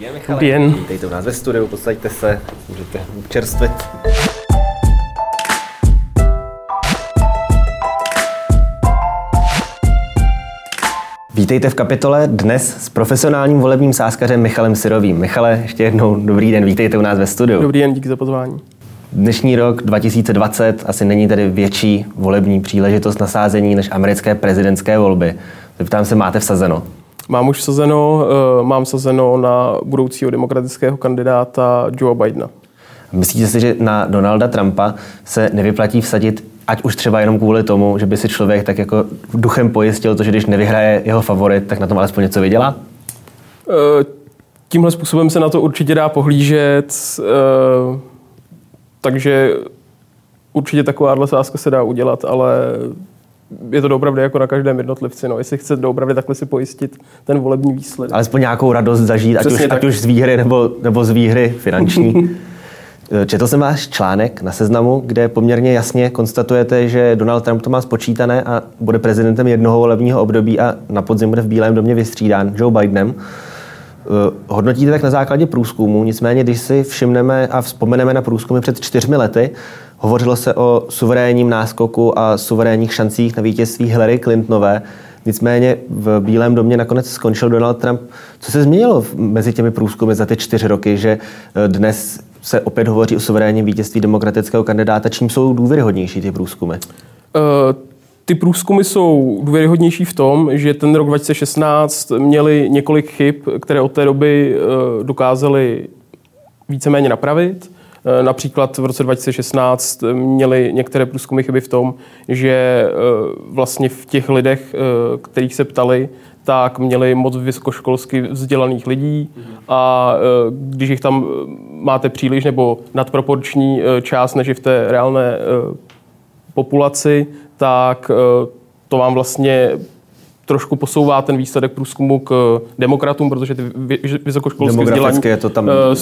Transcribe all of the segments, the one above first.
Dobrý den, Michale. Dobrý den. Vítejte u nás ve studiu, posaďte se, můžete občerstvit. Vítejte v Kapitole dnes s profesionálním volebním sázkařem Michalem Syrovým. Michale, ještě jednou dobrý den, vítejte u nás ve studiu. Dobrý den, díky za pozvání. Dnešní rok 2020 asi není tedy větší volební příležitost na sázení než americké prezidentské volby. Zeptám se, máte vsazeno? Mám už vsazeno, na budoucího demokratického kandidáta Joe Bidena. Myslíte si, že na Donalda Trumpa se nevyplatí vsadit, ať už třeba jenom kvůli tomu, že by si člověk tak jako duchem pojistil to, že když nevyhraje jeho favorit, tak na tom alespoň něco vydělá? Tímhle způsobem se na to určitě dá pohlížet, takže určitě takováhle sázka se dá udělat, ale je to doopravdy jako na každém jednotlivci. No. Jestli chce doopravdy takhle si pojistit ten volební výsledek. Alespoň nějakou radost zažít, ať už z výhry nebo z výhry finanční. Četl jsem váš článek na Seznamu, kde poměrně jasně konstatujete, že Donald Trump to má spočítané a bude prezidentem jednoho volebního období a na podzim bude v Bílém domě vystřídán Joe Bidenem. Hodnotíte tak na základě průzkumu, nicméně když si všimneme a vzpomeneme na průzkumy před 4 lety, hovořilo se o suverénním náskoku a suverénních šancích na vítězství Hillary Clintonové. Nicméně v Bílém domě nakonec skončil Donald Trump. Co se změnilo mezi těmi průzkumy za ty 4 roky, že dnes se opět hovoří o suverénním vítězství demokratického kandidáta? Čím jsou důvěryhodnější ty průzkumy? Ty průzkumy jsou důvěryhodnější v tom, že ten rok 2016 měli několik chyb, které od té doby dokázali víceméně napravit. Například v roce 2016 měli některé průzkumy chyby v tom, že vlastně v těch lidech, kterých se ptali, tak měli moc vysokoškolsky vzdělaných lidí a když jich tam máte příliš nebo nadproporční část než v té reálné populaci, tak to vám vlastně trošku posouvá ten výsledek průzkumu k demokratům, protože ty vysokoškolsky vzdělaní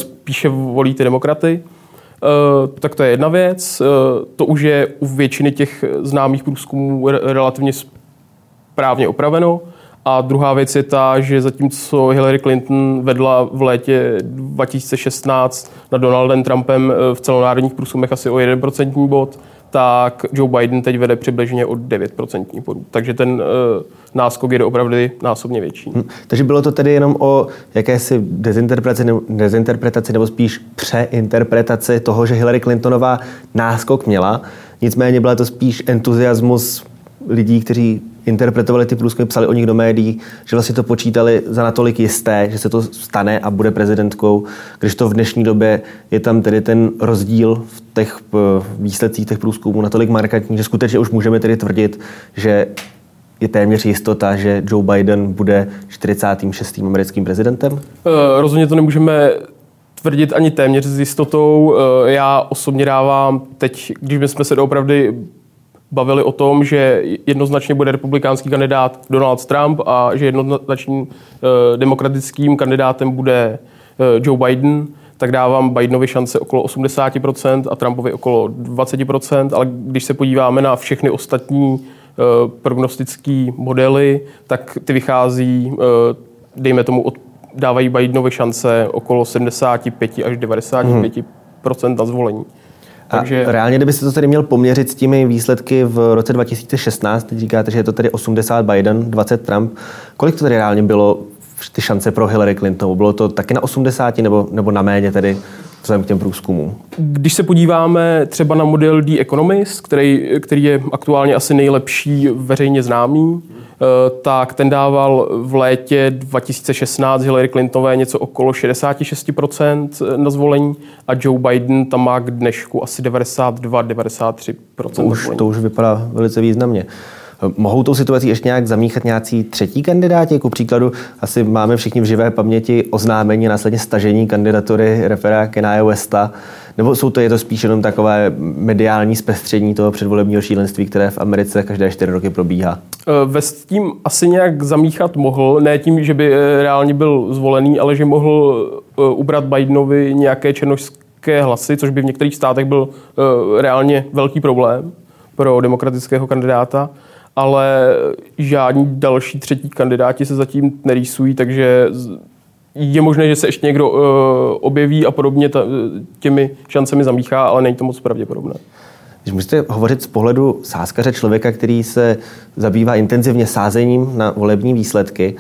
spíše volí ty demokraty. Tak to je jedna věc. To už je u většiny těch známých průzkumů relativně správně opraveno. A druhá věc je ta, že zatímco Hillary Clinton vedla v létě 2016 nad Donaldem Trumpem v celonárodních průzkumech asi o 1% bod, tak Joe Biden teď vede přibližně o 9% bodů. Takže ten náskok je doopravdy násobně větší. Takže bylo to tedy jenom o jakési dezinterpretaci nebo spíš přeinterpretaci toho, že Hillary Clintonová náskok měla. Nicméně byla to spíš entuziasmus lidí, kteří interpretovali ty průzkumy, psali o nich do médií, že vlastně to počítali za natolik jisté, že se to stane a bude prezidentkou, když to v dnešní době je tam tedy ten rozdíl v těch výsledcích těch průzkumů natolik markantní, že skutečně už můžeme tedy tvrdit, že je téměř jistota, že Joe Biden bude 46. americkým prezidentem? Rozhodně to nemůžeme tvrdit ani téměř s jistotou. Já osobně dávám teď, když jsme se doopravdy bavili o tom, že jednoznačně bude republikánský kandidát Donald Trump a že jednoznačným demokratickým kandidátem bude Joe Biden, tak dávám Bidenovi šance okolo 80% a Trumpovi okolo 20%, ale když se podíváme na všechny ostatní prognostické modely, tak ty vychází, dejme tomu, dávají Bidenovi šance okolo 75 až 95% na zvolení. Takže reálně, kdybyste to tady měl poměřit s těmi výsledky v roce 2016, teď říkáte, že je to tady 80 Biden, 20 Trump. Kolik to tady reálně bylo ty šance pro Hillary Clinton? Bylo to taky na 80 nebo na méně tedy vzhledem k těm průzkumům? Když se podíváme třeba na model The Economist, který je aktuálně asi nejlepší veřejně známý, tak ten dával v létě 2016 Hillary Clintonové něco okolo 66% na zvolení a Joe Biden tam má k dnešku asi 92-93% zvolení. To už vypadá velice významně. Mohou tou situací ještě nějak zamíchat nějací třetí kandidáti? Ku příkladu asi máme všichni v živé paměti oznámení a následně stažení kandidatury refera Kanye Westa. Nebo je to spíš jenom takové mediální zpestření toho předvolebního šílenství, které v Americe každé 4 roky probíhá? West tím asi nějak zamíchat mohl, ne tím, že by reálně byl zvolený, ale že mohl ubrat Bidenovi nějaké černošské hlasy, což by v některých státech byl reálně velký problém pro demokratického kandidáta. Ale žádní další třetí kandidáti se zatím nerýsují, takže je možné, že se ještě někdo objeví a podobně těmi šancemi zamíchá, ale není to moc pravděpodobné. Když můžete hovořit z pohledu sázkaře, člověka, který se zabývá intenzivně sázením na volební výsledky,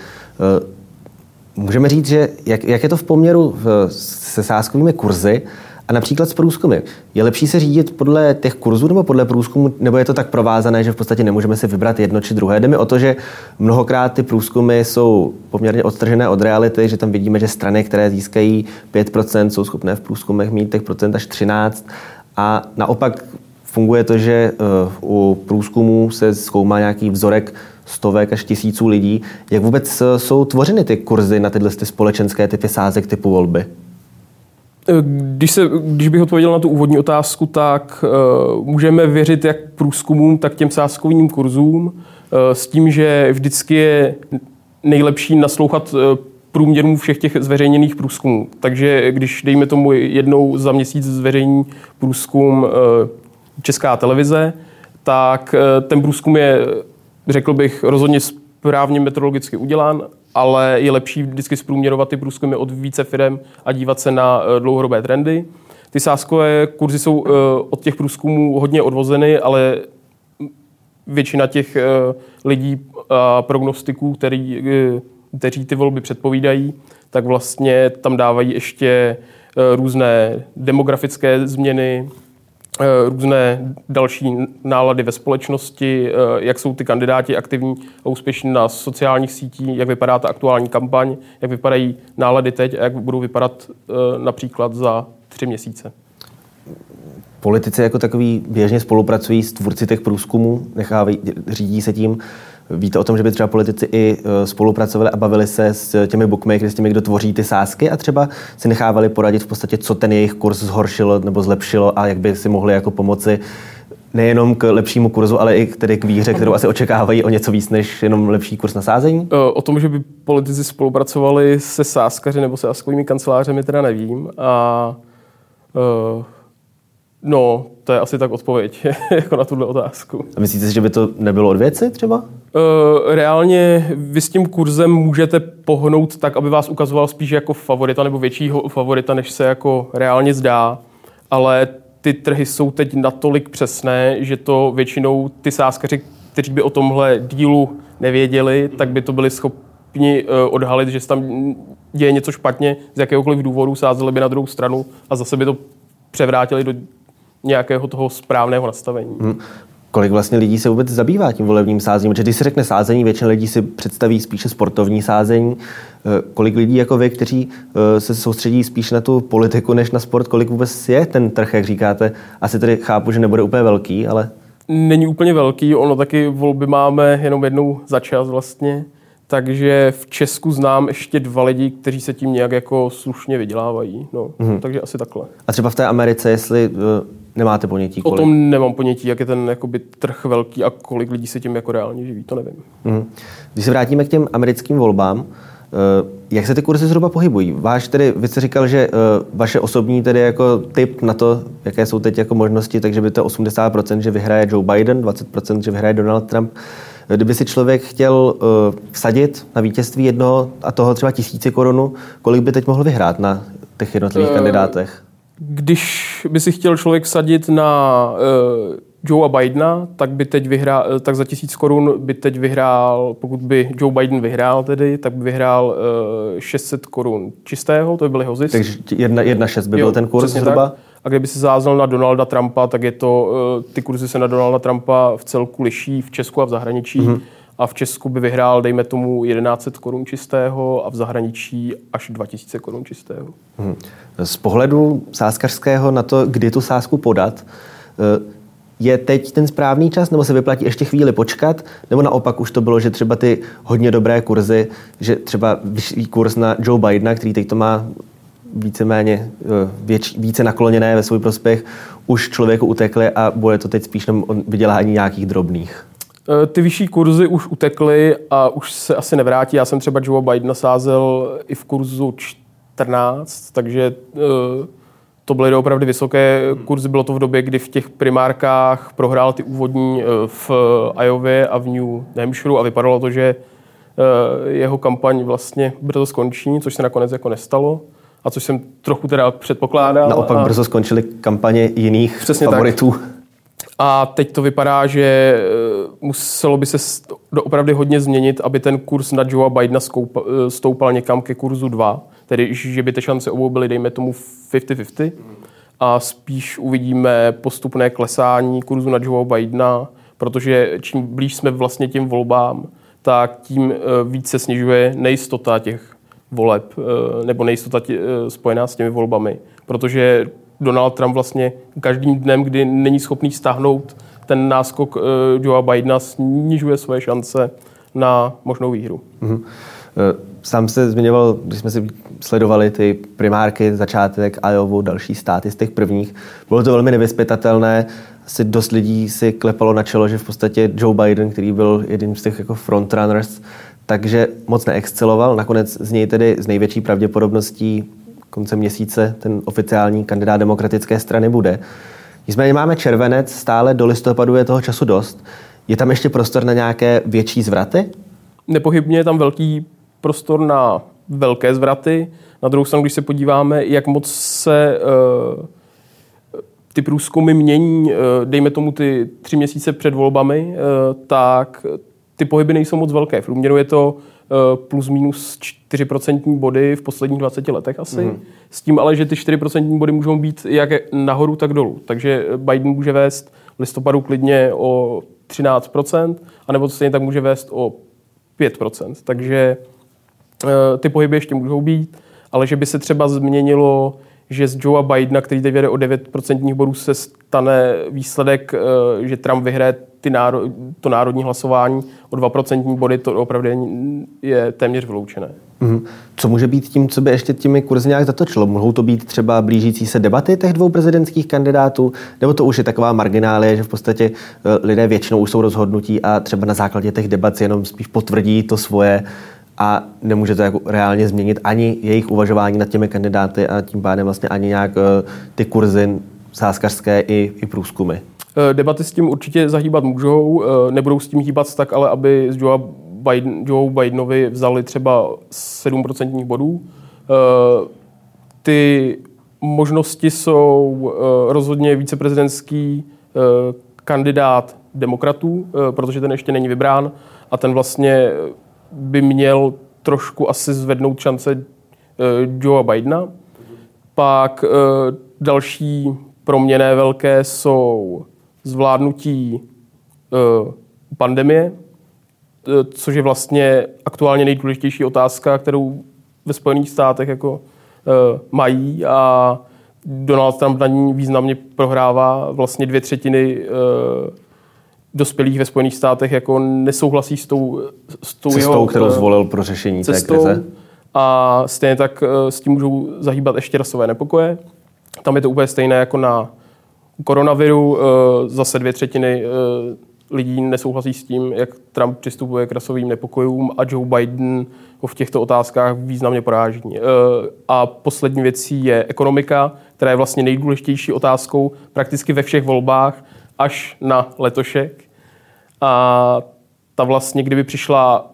můžeme říct, že jak je to v poměru se sázkovými kurzy a například s průzkumy. Je lepší se řídit podle těch kurzů nebo podle průzkumu, nebo je to tak provázané, že v podstatě nemůžeme si vybrat jedno či druhé? Jde mi o to, že mnohokrát ty průzkumy jsou poměrně odtržené od reality, že tam vidíme, že strany, které získají 5%, jsou schopné v průzkumech mít těch procent až 13%. A naopak funguje to, že u průzkumů se zkoumá nějaký vzorek stovek až tisíců lidí. Jak vůbec jsou tvořeny ty kurzy na tyhle společenské typy sázek typu volby? Když bych odpověděl na tu úvodní otázku, tak můžeme věřit jak průzkumům, tak těm sázkovým kurzům s tím, že vždycky je nejlepší naslouchat průměrům všech těch zveřejněných průzkumů. Takže když dejme tomu jednou za měsíc zveřejní průzkum Česká televize, tak ten průzkum je, řekl bych, rozhodně správně meteorologicky udělán, ale je lepší vždycky zprůměrovat ty průzkumy od více firem a dívat se na dlouhodobé trendy. Ty sázkové kurzy jsou od těch průzkumů hodně odvozeny, ale většina těch lidí a prognostiků, kteří ty volby předpovídají, tak vlastně tam dávají ještě různé demografické změny, různé další nálady ve společnosti, jak jsou ty kandidáti aktivní a úspěšní na sociálních sítích, jak vypadá ta aktuální kampaň, jak vypadají nálady teď a jak budou vypadat například za 3 měsíce. Politici jako takový běžně spolupracují s tvůrci těch průzkumů, řídí se tím. Víte o tom, že by třeba politici i spolupracovali a bavili se s těmi bookmakery, s těmi, kdo tvoří ty sázky a třeba si nechávali poradit v podstatě, co ten jejich kurz zhoršilo nebo zlepšilo a jak by si mohli jako pomoci nejenom k lepšímu kurzu, ale i tedy k výhře, kterou asi očekávají o něco víc než jenom lepší kurz na sázení? O tom, že by politici spolupracovali se sázkaři nebo sázkovými kancelářemi, teda nevím. A no, to je asi tak odpověď jako na tuhle otázku. A myslíte si, že by to nebylo od věci třeba? Reálně vy s tím kurzem můžete pohnout tak, aby vás ukazoval spíš jako favorita nebo většího favorita, než se jako reálně zdá. Ale ty trhy jsou teď natolik přesné, že to většinou ty sázkaři, kteří by o tomhle dílu nevěděli, tak by to byli schopni odhalit, že se tam děje něco špatně, z jakéhokoliv důvodu sázeli by na druhou stranu a zase by to převrátili do nějakého toho správného nastavení. Kolik vlastně lidí se vůbec zabývá tím volebním sázením? Protože když se řekne sázení, většina lidí si představí spíše sportovní sázení. Kolik lidí jako vy, kteří se soustředí spíš na tu politiku než na sport, kolik vůbec je ten trh, jak říkáte? Asi tedy chápu, že nebude úplně velký, ale... Není úplně velký, ono taky volby máme jenom jednou za čas vlastně. Takže v Česku znám ještě 2 lidi, kteří se tím nějak jako slušně vydělávají. No, takže asi takhle. A třeba v té Americe, jestli nemáte ponětí kolik? O tom nemám ponětí, jak je ten jakoby trh velký a kolik lidí se tím jako reálně živí, to nevím. Když se vrátíme k těm americkým volbám, jak se ty kurzy zhruba pohybují? Vy jste říkal, že vaše osobní tedy jako tip na to, jaké jsou teď jako možnosti, takže by to 80%, že vyhraje Joe Biden, 20%, že vyhraje Donald Trump. Kdyby si člověk chtěl vsadit na vítězství jednoho a toho třeba 1000 korun, kolik by teď mohl vyhrát na těch jednotlivých kandidátech? Když by si chtěl člověk vsadit na Joe a Bidena, tak by teď vyhrál, tak za 1000 korun by teď vyhrál, pokud by Joe Biden vyhrál tedy, tak by vyhrál 600 korun čistého, to by byl jeho zisk. Takže 1,6 by byl ten kurz zhruba? Tak. A kdyby se sázel na Donalda Trumpa, tak je to, ty kurzy se na Donalda Trumpa v celku liší v Česku a v zahraničí. A v Česku by vyhrál, dejme tomu, 1100 korun čistého a v zahraničí až 2000 korun čistého. Z pohledu sázkařského na to, kdy tu sázku podat, je teď ten správný čas, nebo se vyplatí ještě chvíli počkat, nebo naopak už to bylo, že třeba ty hodně dobré kurzy, že třeba vyšší kurz na Joe Bidena, který teď to má víceméně více nakloněné ve svůj prospěch, už člověku utekly a bude to teď spíš vydělání nějakých drobných. Ty vyšší kurzy už utekly a už se asi nevrátí. Já jsem třeba Joe Bidena sázel i v kurzu 14, takže to byly opravdu vysoké kurzy. Bylo to v době, kdy v těch primárkách prohrál ty úvodní v Iově a v New Hampshire a vypadalo to, že jeho kampaň vlastně brzo skončí, což se nakonec jako nestalo. A což jsem trochu teda předpokládal. Naopak brzo skončily kampaně jiných favoritů. Tak. A teď to vypadá, že muselo by se opravdu hodně změnit, aby ten kurz na Joea Bidena stoupal někam ke kurzu 2. Tedy, že by ty šance obou byly, dejme tomu, 50-50. A spíš uvidíme postupné klesání kurzu na Joea Bidena, protože čím blíž jsme vlastně těm volbám, tak tím víc se snižuje nejistota těch voleb, nebo nejistota spojená s těmi volbami. Protože Donald Trump vlastně každým dnem, kdy není schopný stáhnout ten náskok Joea Bidena, snižuje svoje šance na možnou výhru. Mm-hmm. Sám se zmiňoval, když jsme si sledovali ty primárky, začátek, Iowa, další státy z těch prvních. Bylo to velmi nevyzpytatelné. Asi dost lidí si klepalo na čelo, že v podstatě Joe Biden, který byl jedním z těch jako frontrunners, takže moc neexceloval. Nakonec z něj tedy z největší pravděpodobností koncem měsíce ten oficiální kandidát demokratické strany bude. Nicméně máme červenec, stále do listopadu je toho času dost. Je tam ještě prostor na nějaké větší zvraty? Nepochybně je tam velký prostor na velké zvraty. Na druhou stranu, když se podíváme, jak moc se ty průzkumy mění, dejme tomu ty 3 měsíce před volbami, tak ty pohyby nejsou moc velké. V průměru je to plus minus 4% body v posledních 20 letech asi. Mm. S tím ale, že ty 4% body můžou být jak nahoru, tak dolů. Takže Biden může vést v listopadu klidně o 13%, anebo to stejně tak může vést o 5%. Takže ty pohyby ještě můžou být, ale že by se třeba změnilo, že z Joea Bidena, který teď vede o 9% bodů, se stane výsledek, že Trump vyhraje to národní hlasování o 2% body, to opravdu je téměř vyloučené. Mm-hmm. Co může být tím, co by ještě těmi kurzy nějak zatočilo? Mohou to být třeba blížící se debaty těch 2 prezidentských kandidátů? Nebo to už je taková marginálie, že v podstatě lidé většinou už jsou rozhodnutí a třeba na základě těch debat jenom spíš potvrdí to svoje a nemůže to jako reálně změnit ani jejich uvažování nad těmi kandidáty a tím pádem vlastně ani nějak ty kurzy sázkařské i průzkumy? Debaty s tím určitě zahýbat můžou, nebudou s tím hýbat tak, ale aby z Joe Bidenovi vzali třeba 7% bodů. Ty možnosti jsou rozhodně viceprezidentský kandidát demokratů, protože ten ještě není vybrán a ten vlastně by měl trošku asi zvednout šance Joea Bidena. Pak další proměnné velké jsou zvládnutí pandemie, což je vlastně aktuálně nejdůležitější otázka, kterou ve Spojených státech jako mají, a Donald Trump na ní významně prohrává. Vlastně 2/3 dospělých ve Spojených státech jako nesouhlasí s tou cestou, jeho kterou zvolil pro řešení té krize. A stejně tak s tím můžou zahýbat ještě rasové nepokoje. Tam je to úplně stejné jako na koronaviru. Zase 2/3 lidí nesouhlasí s tím, jak Trump přistupuje k rasovým nepokojům, a Joe Biden ho v těchto otázkách významně poráží. A poslední věcí je ekonomika, která je vlastně nejdůležitější otázkou prakticky ve všech volbách až na letošek. A ta vlastně, kdyby přišla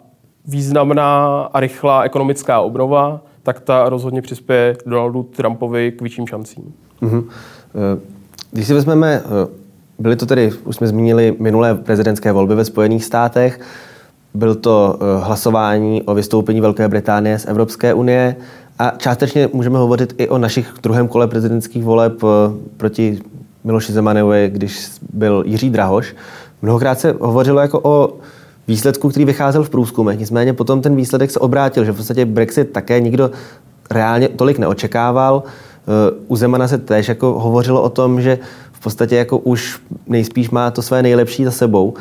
významná a rychlá ekonomická obnova, tak ta rozhodně přispěje Donaldu Trumpovi k větším šancím. Mm-hmm. Když si vezmeme, byly to tedy, už jsme zmínili, minulé prezidentské volby ve Spojených státech, byl to hlasování o vystoupení Velké Británie z Evropské unie a částečně můžeme hovořit i o našich druhém kole prezidentských voleb proti Miloši Zemanovi, když byl Jiří Drahoš. Mnohokrát se hovořilo jako o výsledku, který vycházel v průzkumech. Nicméně potom ten výsledek se obrátil, že v podstatě Brexit také nikdo reálně tolik neočekával. U Zemana se též jako hovořilo o tom, že v podstatě jako už nejspíš má to své nejlepší za sebou.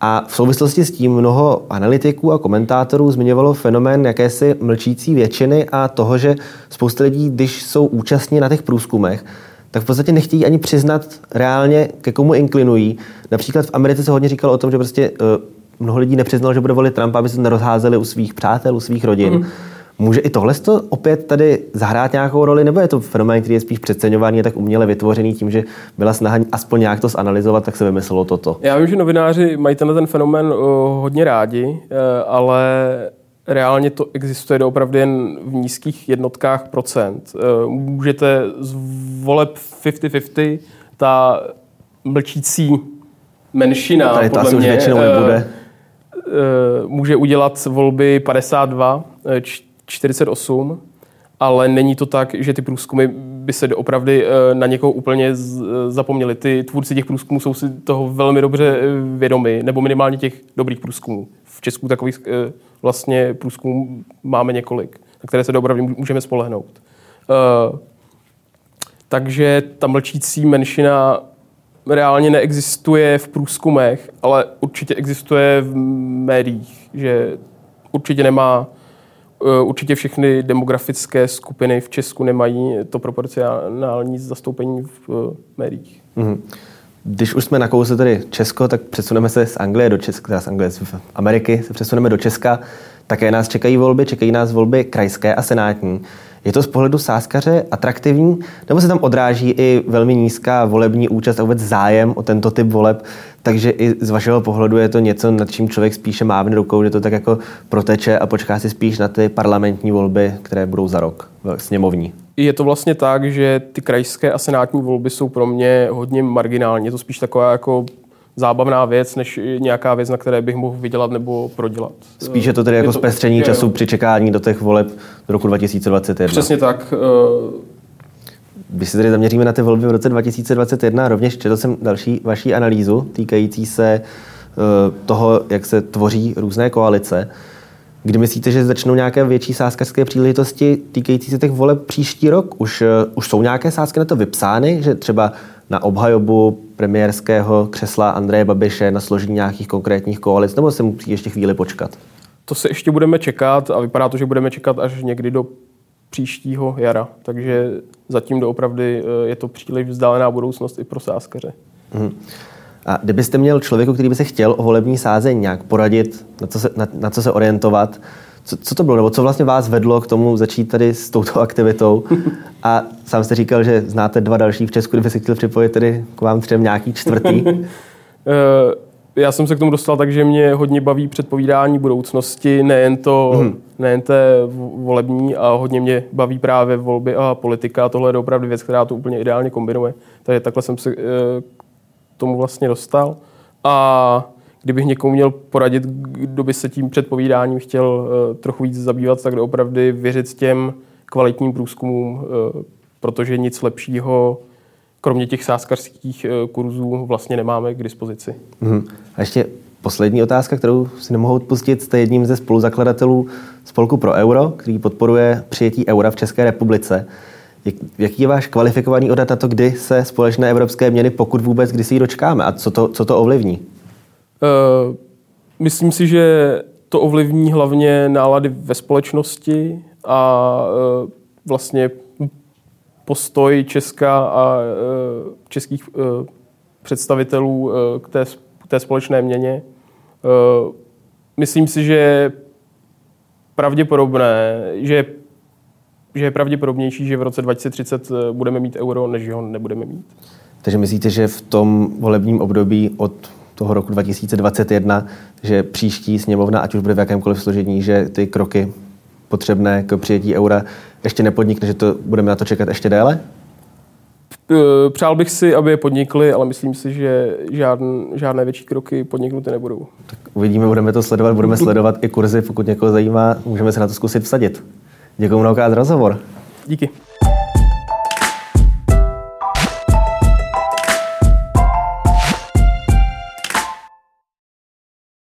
A v souvislosti s tím mnoho analytiků a komentátorů zmiňovalo fenomén jakési mlčící většiny a toho, že spousta lidí, když jsou účastní na těch průzkumech, tak v podstatě nechtějí ani přiznat reálně, ke komu inklinují. Například v Americe se hodně říkalo o tom, že prostě mnoho lidí nepřiznalo, že bude volit Trumpa, aby se to nerozházeli u svých přátel, u svých rodin. Mm. Může i tohle opět tady zahrát nějakou roli, nebo je to fenomén, který je spíš přeceňovaný, je tak uměle vytvořený tím, že byla snaha aspoň nějak to zanalyzovat, tak se vymyslelo toto? Já vím, že novináři mají tenhle ten fenomén hodně rádi, ale reálně to existuje doopravdy jen v nízkých jednotkách procent. Můžete z voleb 50-50 ta mlčící menšina, tady podle mě, většinou nebude. Může udělat volby 52-48, ale není to tak, že ty průzkumy by se doopravdy na někoho úplně zapomněli. Ty tvůrci těch průzkumů jsou si toho velmi dobře vědomi, nebo minimálně těch dobrých průzkumů. V Česku takových vlastně průzkumů máme několik, na které se doopravdy můžeme spolehnout. Takže ta mlčící menšina reálně neexistuje v průzkumech, ale určitě existuje v médiích, že určitě nemá. Určitě všechny demografické skupiny v Česku nemají to proporcionální zastoupení v médiích. Mm-hmm. Když už jsme nakousli tady Česko, tak přesuneme se z Anglie do Česka, z Ameriky se přesuneme do Česka. Také nás čekají nás volby krajské a senátní. Je to z pohledu sázkaře atraktivní, nebo se tam odráží i velmi nízká volební účast a vůbec zájem o tento typ voleb, takže i z vašeho pohledu je to něco, nad čím člověk spíše mávne rukou, že to tak jako proteče a počká si spíš na ty parlamentní volby, které budou za rok, sněmovní? Je to vlastně tak, že ty krajské a senátní volby jsou pro mě hodně marginální. Je to spíš taková jako zábavná věc, než nějaká věc, na které bych mohl vydělat nebo prodělat. Spíše to tedy jako zpestření času při čekání do těch voleb do roku 2021. Přesně tak. Když se tedy zaměříme na ty volby v roce 2021, rovněž četl jsem další vaší analýzu týkající se toho, jak se tvoří různé koalice. Kdy myslíte, že začnou nějaké větší sázkařské příležitosti týkající se těch voleb příští rok? Už jsou nějaké sázky na to vypsány, že třeba na obhajobu premiérského křesla Andreje Babiše, na složení nějakých konkrétních koalic, nebo se musí ještě chvíli počkat? To se ještě budeme čekat a vypadá to, že budeme čekat až někdy do příštího jara. Takže zatím doopravdy je to příliš vzdálená budoucnost i pro sázkaře. Hmm. A kdybyste měl člověku, který by se chtěl o volební sázeň nějak poradit, na co se orientovat, co to bylo, nebo co vlastně vás vedlo k tomu začít tady s touto aktivitou? A sám jste říkal, že znáte dva další v Česku, kdyby se chtěl připojit tedy k vám třem nějaký čtvrtý. Já jsem se k tomu dostal tak, že mě hodně baví předpovídání budoucnosti, nejen té volební, a hodně mě baví právě volby a politika. Tohle je opravdu věc, která to úplně ideálně kombinuje. Takže takhle jsem se k tomu vlastně dostal. A kdybych někomu měl poradit, kdo by se tím předpovídáním chtěl trochu víc zabývat, tak doopravdy věřit těm kvalitním průzkumům, protože nic lepšího, kromě těch sázkařských kurzů, vlastně nemáme k dispozici. Mm-hmm. A ještě poslední otázka, kterou si nemohu odpustit. Jste jedním ze spoluzakladatelů spolku Pro Euro, který podporuje přijetí eura v České republice. Jaký je váš kvalifikovaný odhad na to, kdy se společné evropské měny, pokud vůbec, kdy si ji dočkáme a co to ovlivní? Myslím si, že to ovlivní hlavně nálady ve společnosti a vlastně postoj Česka a českých představitelů k té společné měně. Myslím si, že je pravděpodobnější, že v roce 2030 budeme mít euro, než ho nebudeme mít. Takže myslíte, že v tom volebním období od toho roku 2021, že příští sněmovna, ať už bude v jakémkoliv složení, že ty kroky potřebné k přijetí eura ještě nepodnikne, že to budeme na to čekat ještě déle? Přál bych si, aby je podnikli, ale myslím si, že žádné větší kroky podniknuty nebudou. Tak uvidíme, budeme to sledovat, budeme sledovat i kurzy, pokud někoho zajímá, můžeme se na to zkusit vsadit. Děkuji mnohokrát za rozhovor. Díky.